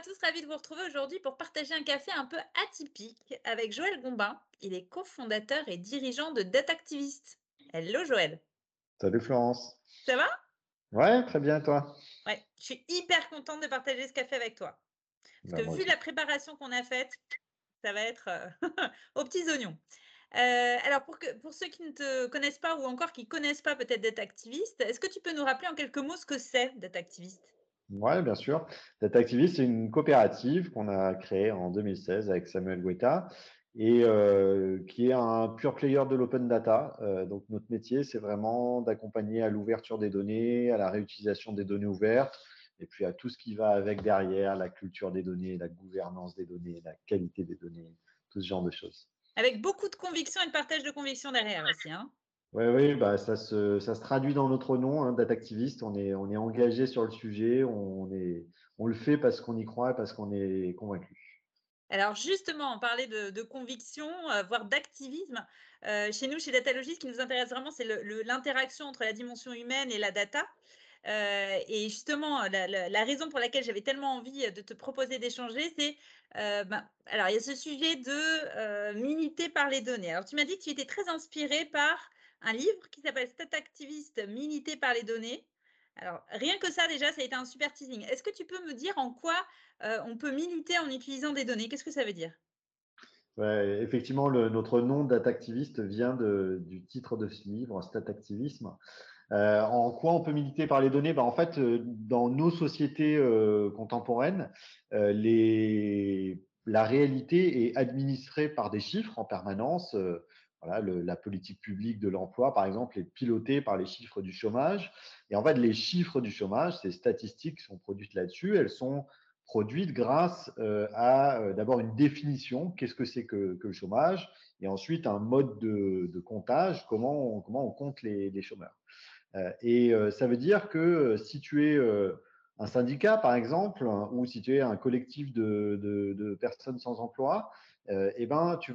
à tous, ravis de vous retrouver aujourd'hui pour partager un café un peu atypique avec Joël Gombin. Il est cofondateur et dirigeant de Datactiviste. Hello Joël. Salut Florence. Ça va? Ouais, très bien, toi? Ouais, je suis hyper contente de partager ce café avec toi. Parce que vu la préparation qu'on a faite, ça va être aux petits oignons. Alors, pour ceux qui ne te connaissent pas ou encore qui ne connaissent pas peut-être Datactiviste, est-ce que tu peux nous rappeler en quelques mots ce que c'est Datactiviste? Oui, bien sûr. Datactiviste, c'est une coopérative qu'on a créée en 2016 avec Samuel Guetta et qui est un pure player de l'open data. Donc, notre métier, c'est vraiment d'accompagner à l'ouverture des données, à la réutilisation des données ouvertes et puis à tout ce qui va avec derrière, la culture des données, la gouvernance des données, la qualité des données, tout ce genre de choses. Avec beaucoup de conviction et de partage de conviction derrière aussi. Hein. Oui, bah, ça se traduit dans notre nom, hein, Datactiviste. On est engagé sur le sujet, on le fait parce qu'on y croit et parce qu'on est convaincu. Alors justement, on parlait de conviction, voire d'activisme. Chez nous, chez Datalogis, ce qui nous intéresse vraiment, c'est l'interaction entre la dimension humaine et la data. Et justement, la raison pour laquelle j'avais tellement envie de te proposer d'échanger, c'est alors il y a ce sujet de militer par les données. Alors tu m'as dit que tu étais très inspiré par un livre qui s'appelle Datactiviste, militer par les données. Alors rien que ça déjà, ça a été un super teasing. Est-ce que tu peux me dire en quoi on peut militer en utilisant des données? Qu'est-ce que ça veut dire? Ouais, effectivement, notre nom Datactiviste vient du titre de ce livre, Datactivisme. En quoi on peut militer par les données? En fait, dans nos sociétés contemporaines, la réalité est administrée par des chiffres en permanence. Voilà, la politique publique de l'emploi, par exemple, est pilotée par les chiffres du chômage. Et en fait, les chiffres du chômage, ces statistiques qui sont produites là-dessus, elles sont produites grâce à d'abord une définition, qu'est-ce que c'est que le chômage, et ensuite un mode de comptage, comment on compte les chômeurs. Ça veut dire que si tu es un syndicat, par exemple, ou si tu es un collectif de personnes sans emploi, tu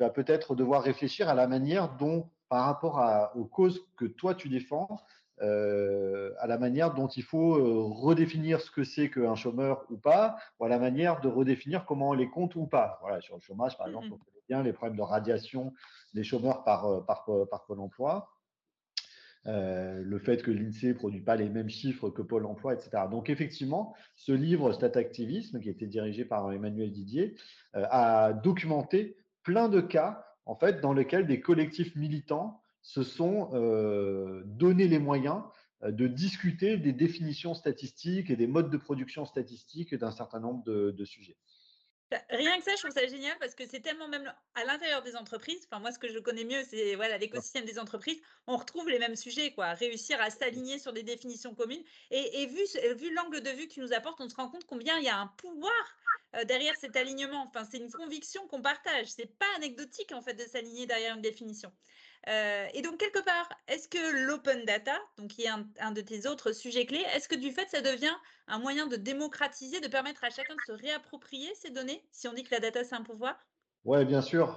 vas peut-être devoir réfléchir à la manière dont, par rapport aux causes que toi tu défends, à la manière dont il faut redéfinir ce que c'est qu'un chômeur ou pas, ou à la manière de redéfinir comment on les compte ou pas. Voilà, sur le chômage, par exemple, on connaît bien les problèmes de radiation des chômeurs par Pôle emploi, le fait que l'INSEE ne produit pas les mêmes chiffres que Pôle emploi, etc. Donc, effectivement, ce livre Datactiviste, qui était dirigé par Emmanuel Didier, a documenté plein de cas, en fait, dans lesquels des collectifs militants se sont donné les moyens de discuter des définitions statistiques et des modes de production statistique d'un certain nombre de sujets. Rien que ça, je trouve ça génial parce que c'est tellement, même à l'intérieur des entreprises, enfin moi ce que je connais mieux, c'est voilà, l'écosystème des entreprises, on retrouve les mêmes sujets, quoi, réussir à s'aligner sur des définitions communes. Et vu l'angle de vue que tu nous apportes, on se rend compte combien il y a un pouvoir derrière cet alignement. Enfin, c'est une conviction qu'on partage, c'est pas anecdotique en fait de s'aligner derrière une définition. Et donc, quelque part, est-ce que l'open data, donc qui est un de tes autres sujets clés, est-ce que du fait, ça devient un moyen de démocratiser, de permettre à chacun de se réapproprier ces données, si on dit que la data, c'est un pouvoir? Oui, bien sûr.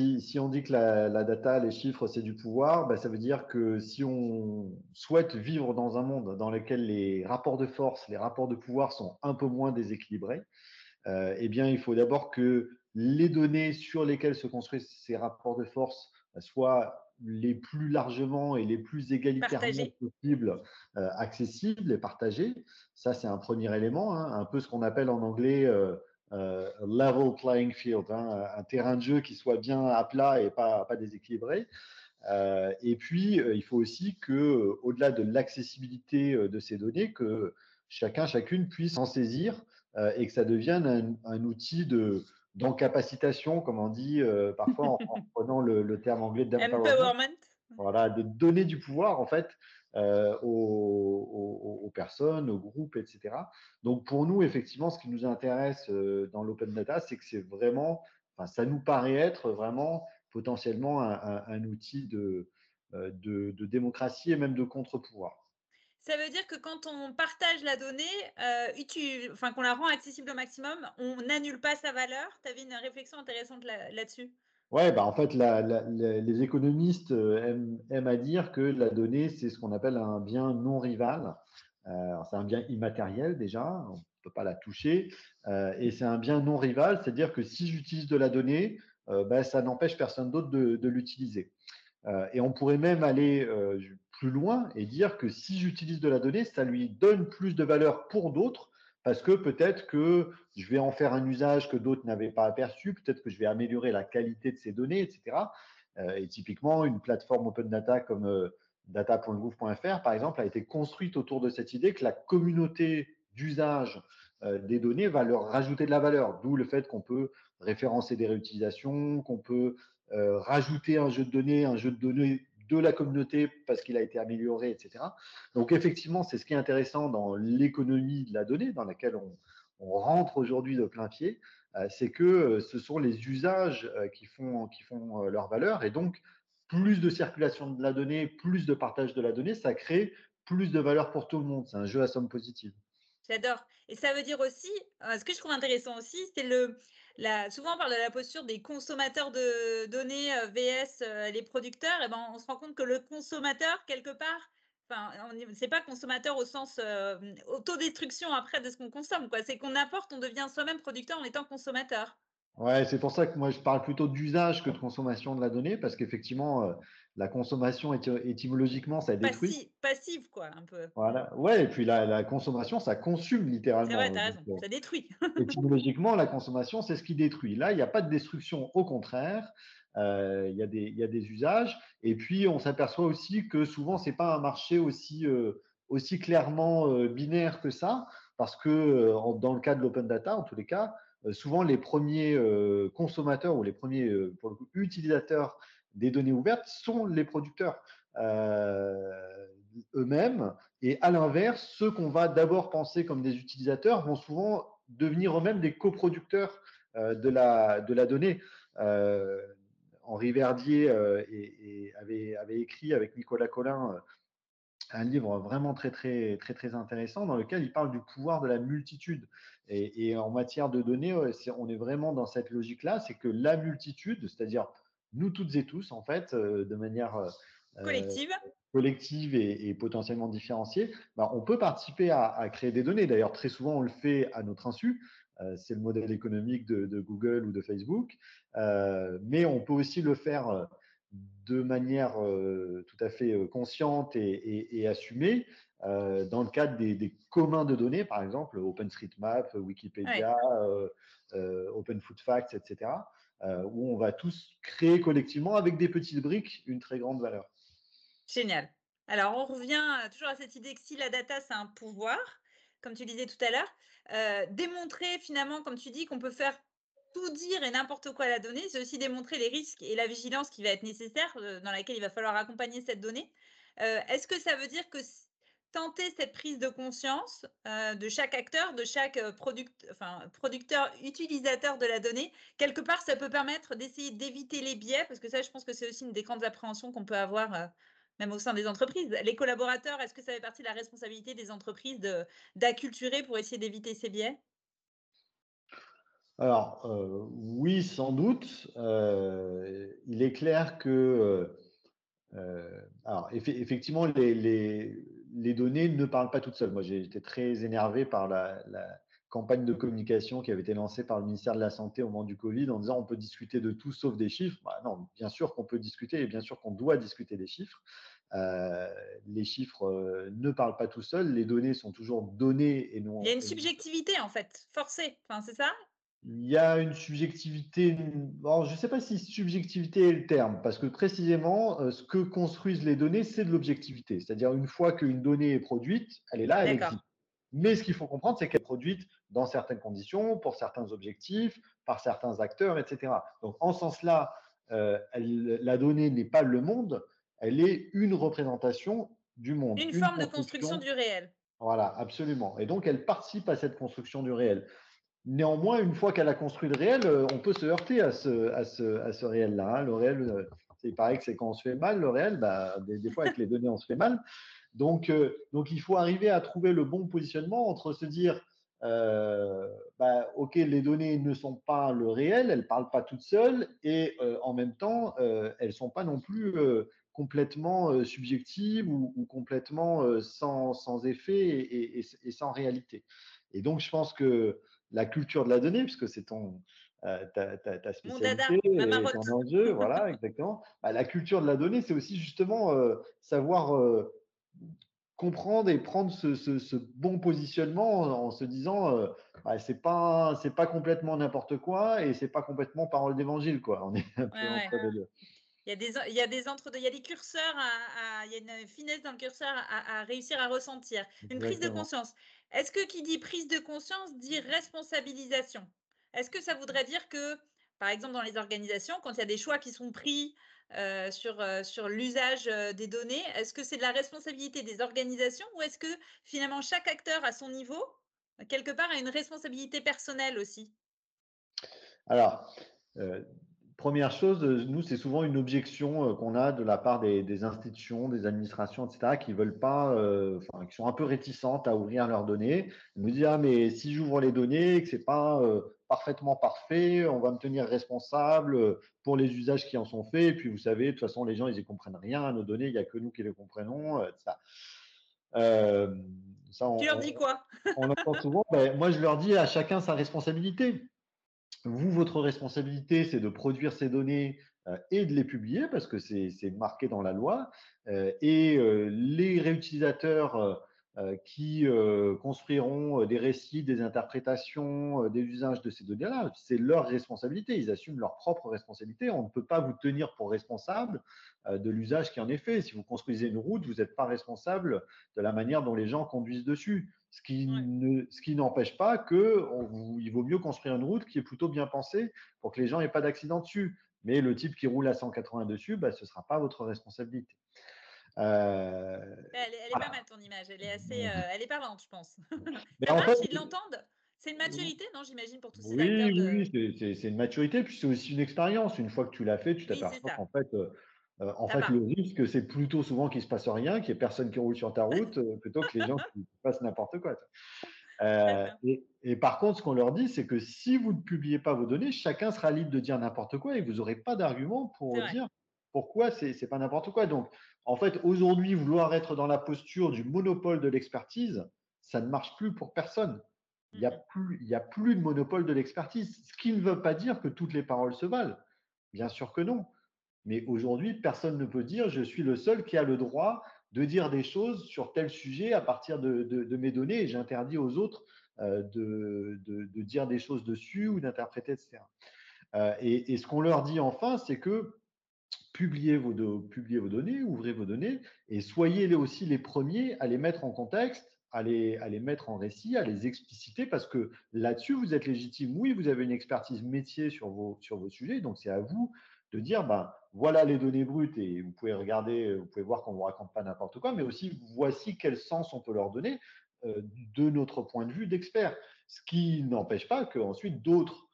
Si on dit que la data, les chiffres, c'est du pouvoir, ça veut dire que si on souhaite vivre dans un monde dans lequel les rapports de force, les rapports de pouvoir sont un peu moins déséquilibrés, eh bien, il faut d'abord que les données sur lesquelles se construisent ces rapports de force soit les plus largement et les plus égalitairement possibles accessibles et partagés. Ça, c'est un premier élément, hein, un peu ce qu'on appelle en anglais level playing field, hein, un terrain de jeu qui soit bien à plat et pas déséquilibré. Et puis, il faut aussi que, au-delà de l'accessibilité de ces données, que chacune puisse en saisir et que ça devienne un outil d'encapacitation, comme on dit parfois en prenant le terme anglais d'empowerment. Voilà, de donner du pouvoir en fait aux personnes, aux groupes, etc. Donc pour nous, effectivement, ce qui nous intéresse dans l'open data, c'est que c'est vraiment, ça nous paraît être vraiment potentiellement un outil de démocratie et même de contre-pouvoir. Ça veut dire que quand on partage la donnée, qu'on la rend accessible au maximum, on n'annule pas sa valeur. Tu avais une réflexion intéressante là-dessus. Oui, en fait, les économistes aiment à dire que la donnée, c'est ce qu'on appelle un bien non rival. C'est un bien immatériel déjà, on ne peut pas la toucher, et c'est un bien non rival, c'est-à-dire que si j'utilise de la donnée, ça n'empêche personne d'autre de l'utiliser. Et on pourrait même aller plus loin et dire que si j'utilise de la donnée, ça lui donne plus de valeur pour d'autres, parce que peut-être que je vais en faire un usage que d'autres n'avaient pas aperçu, peut-être que je vais améliorer la qualité de ces données, etc. Et typiquement, une plateforme open data comme data.gouv.fr, par exemple, a été construite autour de cette idée que la communauté d'usage des données va leur rajouter de la valeur, d'où le fait qu'on peut référencer des réutilisations, qu'on peut rajouter un jeu de données de la communauté parce qu'il a été amélioré, etc. Donc, effectivement, c'est ce qui est intéressant dans l'économie de la donnée, dans laquelle on rentre aujourd'hui de plein pied, c'est que ce sont les usages qui font leur valeur, et donc, plus de circulation de la donnée, plus de partage de la donnée, ça crée plus de valeur pour tout le monde. C'est un jeu à somme positive. J'adore. Et ça veut dire aussi, ce que je trouve intéressant aussi, c'est souvent on parle de la posture des consommateurs de données VS les producteurs. Et on se rend compte que le consommateur, quelque part, c'est pas consommateur au sens autodestruction après de ce qu'on consomme, quoi. C'est qu'on apporte, on devient soi-même producteur en étant consommateur. Ouais, c'est pour ça que moi, je parle plutôt d'usage que de consommation de la donnée, parce qu'effectivement, la consommation, étymologiquement, ça détruit. Passive, quoi, un peu. Voilà. Ouais, et puis la consommation, ça consume littéralement. C'est vrai, t'as raison, ça détruit. Étymologiquement, la consommation, c'est ce qui détruit. Là, il n'y a pas de destruction, au contraire. Il y a des usages. Et puis, on s'aperçoit aussi que souvent, c'est pas un marché aussi clairement binaire que ça, parce que dans le cas de l'open data, en tous les cas, souvent, les premiers consommateurs ou les premiers pour le coup, utilisateurs des données ouvertes sont les producteurs eux-mêmes. Et à l'inverse, ceux qu'on va d'abord penser comme des utilisateurs vont souvent devenir eux-mêmes des coproducteurs de la donnée. Henri Verdier avait écrit avec Nicolas Collin un livre vraiment très intéressant dans lequel il parle du pouvoir de la multitude. Et en matière de données, on est vraiment dans cette logique-là, c'est que la multitude, c'est-à-dire nous toutes et tous, en fait, de manière collective et potentiellement différenciée, on peut participer à créer des données. D'ailleurs, très souvent, on le fait à notre insu. C'est le modèle économique de Google ou de Facebook. Mais on peut aussi le faire de manière tout à fait consciente et assumée dans le cadre des communs de données, par exemple OpenStreetMap, Wikipédia, OpenFoodFacts, etc., où on va tous créer collectivement avec des petites briques une très grande valeur. Génial. Alors, on revient toujours à cette idée que si la data, c'est un pouvoir, comme tu disais tout à l'heure, démontrer finalement, comme tu dis, qu'on peut faire tout dire et n'importe quoi à la donnée, c'est aussi démontrer les risques et la vigilance qui va être nécessaire, dans laquelle il va falloir accompagner cette donnée. Est-ce que ça veut dire que tenter cette prise de conscience de chaque acteur, de chaque producteur, utilisateur de la donnée, quelque part, ça peut permettre d'essayer d'éviter les biais, parce que ça, je pense que c'est aussi une des grandes appréhensions qu'on peut avoir, même au sein des entreprises. Les collaborateurs, est-ce que ça fait partie de la responsabilité des entreprises d'acculturer pour essayer d'éviter ces biais ? Alors, oui, sans doute. Il est clair que… alors, effectivement, les données ne parlent pas toutes seules. Moi, j'ai été très énervé par la campagne de communication qui avait été lancée par le ministère de la Santé au moment du Covid en disant « on peut discuter de tout sauf des chiffres ». Non, bien sûr qu'on peut discuter et bien sûr qu'on doit discuter des chiffres. Les chiffres ne parlent pas tout seuls. Les données sont toujours données et non… Il y a une subjectivité, en fait, forcée. Enfin, c'est ça ? Il y a une subjectivité, je ne sais pas si subjectivité est le terme, parce que précisément, ce que construisent les données, c'est de l'objectivité. C'est-à-dire, une fois qu'une donnée est produite, elle est là, elle existe. Mais ce qu'il faut comprendre, c'est qu'elle est produite dans certaines conditions, pour certains objectifs, par certains acteurs, etc. Donc, en ce sens-là, la donnée n'est pas le monde, elle est une représentation du monde. Une forme de construction du réel. Voilà, absolument. Et donc, elle participe à cette construction du réel. Néanmoins, une fois qu'elle a construit le réel, on peut se heurter à ce réel-là. Le réel, c'est pareil que c'est quand on se fait mal. Le réel, des fois, avec les données, on se fait mal. Donc, il faut arriver à trouver le bon positionnement entre se dire OK, les données ne sont pas le réel, elles ne parlent pas toutes seules et en même temps, elles ne sont pas non plus complètement subjective ou complètement sans effet et sans réalité. Et donc, je pense que la culture de la donnée, puisque c'est ta spécialité, ton enjeu, voilà, exactement. Bah, la culture de la donnée, c'est aussi justement savoir comprendre et prendre ce bon positionnement en se disant bah, c'est pas complètement n'importe quoi et c'est pas complètement parole d'évangile, quoi. On est un peu entre les deux. Il y a des entre-deux, il y a des curseurs, il y a une finesse dans le curseur à réussir à ressentir. Une prise de conscience. Est-ce que qui dit prise de conscience dit responsabilisation? Est-ce que ça voudrait dire que, par exemple, dans les organisations, quand il y a des choix qui sont pris sur l'usage des données, est-ce que c'est de la responsabilité des organisations ou est-ce que finalement chaque acteur à son niveau, quelque part, a une responsabilité personnelle aussi? Alors, première chose, nous, c'est souvent une objection qu'on a de la part des institutions, des administrations, etc., qui veulent pas, qui sont un peu réticentes à ouvrir leurs données. Ils nous disent « Ah, mais si j'ouvre les données, que c'est pas parfaitement parfait, on va me tenir responsable pour les usages qui en sont faits. Et puis, vous savez, de toute façon, les gens, ils y comprennent rien à nos données. Il n'y a que nous qui les comprenons. » Tu leur dis quoi? On entend souvent. Ben, moi, je leur dis à chacun sa responsabilité. Vous, votre responsabilité, c'est de produire ces données et de les publier parce que c'est marqué dans la loi. Et les réutilisateurs qui construiront des récits, des interprétations, des usages de ces données-là, c'est leur responsabilité. Ils assument leur propre responsabilité. On ne peut pas vous tenir pour responsable de l'usage qui en est fait. Si vous construisez une route, vous n'êtes pas responsable de la manière dont les gens conduisent dessus. Ce qui n'empêche pas qu'il vaut mieux construire une route qui est plutôt bien pensée pour que les gens n'aient pas d'accident dessus. Mais le type qui roule à 180 dessus, bah, ce ne sera pas votre responsabilité. Elle est pas mal ton image, elle est assez, elle est parlante, je pense. Mais en fait, ils l'entendent. C'est une maturité, non, j'imagine, pour tous ces acteurs. Oui, c'est une maturité, puis c'est aussi une expérience. Une fois que tu l'as fait, tu t'aperçois qu'en fait… En fait, le risque, c'est plutôt souvent qu'il ne se passe rien, qu'il n'y ait personne qui roule sur ta route, plutôt que les gens qui fassent n'importe quoi. Et par contre, ce qu'on leur dit, c'est que si vous ne publiez pas vos données, chacun sera libre de dire n'importe quoi et vous n'aurez pas d'argument pour dire pourquoi ce n'est pas n'importe quoi. Donc, en fait, aujourd'hui, vouloir être dans la posture du monopole de l'expertise, ça ne marche plus pour personne. Il n'y a plus de monopole de l'expertise, ce qui ne veut pas dire que toutes les paroles se valent. Bien sûr que non. Mais aujourd'hui, personne ne peut dire « je suis le seul qui a le droit de dire des choses sur tel sujet à partir de mes données et j'interdis aux autres de dire des choses dessus ou d'interpréter, etc. » Et ce qu'on leur dit enfin, c'est que publiez vos données, ouvrez vos données et soyez aussi les premiers à les mettre en contexte, à les mettre en récit, à les expliciter parce que là-dessus, vous êtes légitime. Oui, vous avez une expertise métier sur vos sujets, donc c'est à vous de dire ben, voilà les données brutes et vous pouvez regarder, vous pouvez voir qu'on ne vous raconte pas n'importe quoi, mais aussi voici quel sens on peut leur donner de notre point de vue d'expert. Ce qui n'empêche pas qu'ensuite d'autres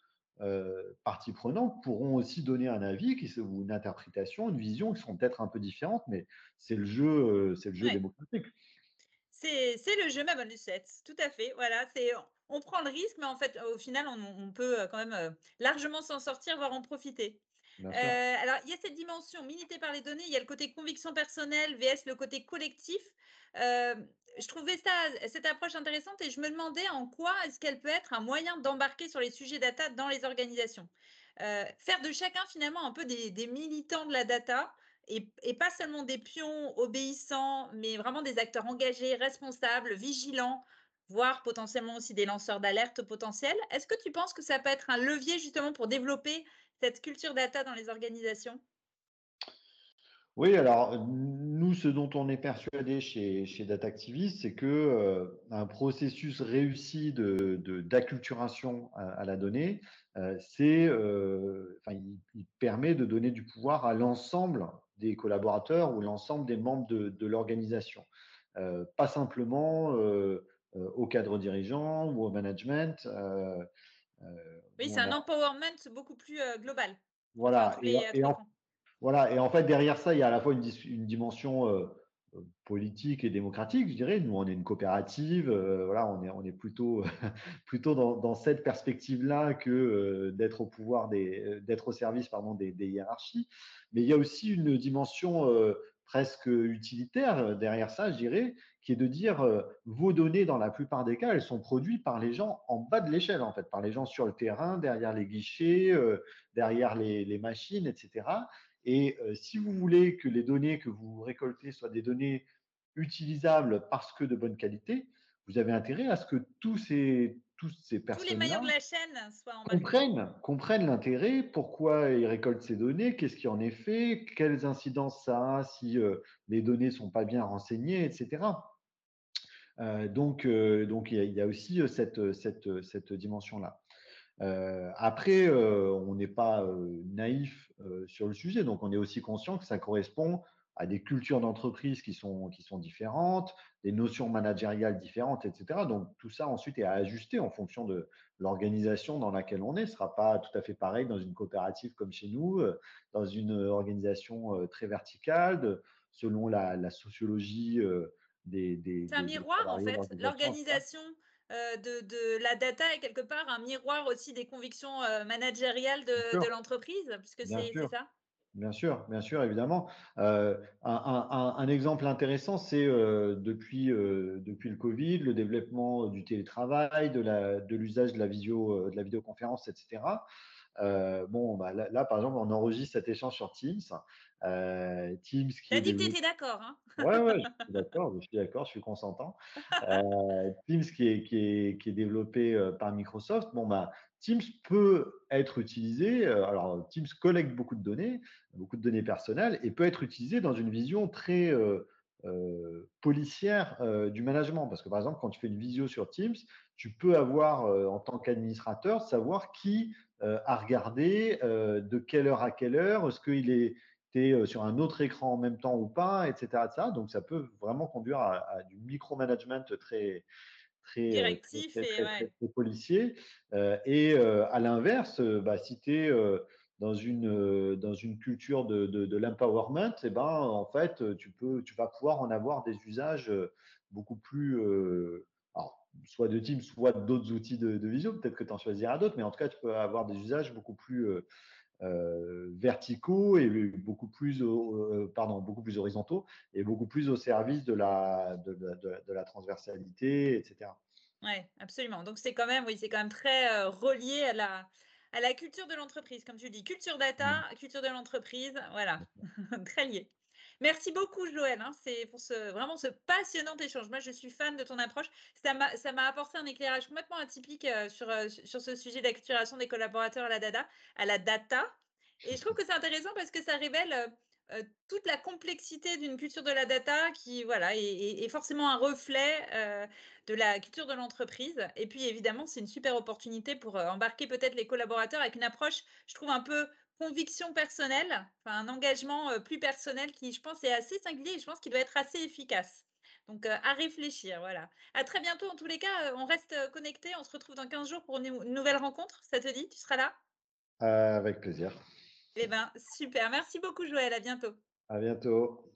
parties prenantes pourront aussi donner un avis, ou une interprétation, une vision qui seront peut-être un peu différentes, mais c'est le jeu démocratique. C'est le jeu, ma bonne Lucette, tout à fait. Voilà, on prend le risque, mais en fait, au final, on peut quand même largement s'en sortir, voire en profiter. Alors, il y a cette dimension militée par les données, il y a le côté conviction personnelle, VS le côté collectif. Je trouvais cette approche intéressante et je me demandais en quoi est-ce qu'elle peut être un moyen d'embarquer sur les sujets data dans les organisations. Faire de chacun finalement un peu des militants de la data et pas seulement des pions obéissants, mais vraiment des acteurs engagés, responsables, vigilants, voire potentiellement aussi des lanceurs d'alerte potentiels. Est-ce que tu penses que ça peut être un levier justement pour développer cette culture data dans les organisations? Oui, alors nous, ce dont on est persuadé chez Datactiviste, c'est que un processus réussi d'acculturation à la donnée, il permet de donner du pouvoir à l'ensemble des collaborateurs ou l'ensemble des membres de l'organisation, pas simplement au cadre dirigeant ou au management. Oui, c'est un empowerment beaucoup plus global. Voilà. Et en fait, derrière ça, il y a à la fois une dimension politique et démocratique, je dirais. Nous, on est une coopérative. On est plutôt dans cette perspective-là que d'être au service des hiérarchies. Mais il y a aussi une dimension presque utilitaire derrière ça, je dirais, qui est de dire vos données, dans la plupart des cas, elles sont produites par les gens en bas de l'échelle, en fait, par les gens sur le terrain, derrière les guichets, derrière les machines, etc. Et si vous voulez que les données que vous récoltez soient des données utilisables parce que de bonne qualité, vous avez intérêt à ce que tous ces personnes-là, tous les maillons de la chaîne soient en comprennent l'intérêt, pourquoi ils récoltent ces données, qu'est-ce qui en est fait, quelles incidences ça a si les données ne sont pas bien renseignées, etc. Donc il y a aussi cette dimension-là. Après, on n'est pas naïf sur le sujet, donc on est aussi conscient que ça correspond à des cultures d'entreprise qui sont différentes, des notions managériales différentes, etc. Donc, tout ça, ensuite, est à ajuster en fonction de l'organisation dans laquelle on est. Ce ne sera pas tout à fait pareil dans une coopérative comme chez nous, dans une organisation très verticale, selon la sociologie des c'est un miroir, en fait. L'organisation de la data est quelque part un miroir aussi des convictions managériales de l'entreprise, puisque c'est ça. Bien sûr, évidemment. Un exemple intéressant, c'est depuis le Covid, le développement du télétravail, de l'usage de la vidéoconférence, etc. Là, par exemple, on enregistre cet échange sur Teams. Teams qui… T'as dit que t'étais d'accord, hein ? Ouais, je suis d'accord, je suis consentant. Teams qui est développé par Microsoft. Teams peut être utilisé, alors Teams collecte beaucoup de données personnelles, et peut être utilisé dans une vision très policière du management. Parce que par exemple, quand tu fais une visio sur Teams, tu peux avoir, en tant qu'administrateur, savoir qui a regardé, de quelle heure à quelle heure, est-ce qu'il était sur un autre écran en même temps ou pas, etc. Donc, ça peut vraiment conduire à du micromanagement très directif et policier. Et à l'inverse, si tu es dans une culture de l'empowerment, en fait, tu vas pouvoir en avoir des usages beaucoup plus… soit de Teams, soit d'autres outils de visio, peut-être que tu en choisiras d'autres, mais en tout cas, tu peux avoir des usages beaucoup plus verticaux et beaucoup plus horizontaux et beaucoup plus au service de la transversalité, etc. Oui, absolument. Donc, c'est quand même très relié à la culture de l'entreprise, comme tu dis. Culture data, culture de l'entreprise, voilà, très lié. Merci beaucoup, Joël, c'est pour vraiment ce passionnant échange. Moi, je suis fan de ton approche. Ça m'a apporté un éclairage complètement atypique sur ce sujet d'acculturation des collaborateurs à la data. Et je trouve que c'est intéressant parce que ça révèle toute la complexité d'une culture de la data qui, voilà, est forcément un reflet de la culture de l'entreprise. Et puis, évidemment, c'est une super opportunité pour embarquer peut-être les collaborateurs avec une approche, je trouve, un peu… conviction personnelle, un engagement plus personnel qui, je pense, est assez singulier et je pense qu'il doit être assez efficace. Donc, à réfléchir, voilà. À très bientôt, en tous les cas, on reste connectés, on se retrouve dans 15 jours pour une nouvelle rencontre, ça te dit ? Tu seras là ? Avec plaisir. Eh bien, super, merci beaucoup Joël, à bientôt. À bientôt.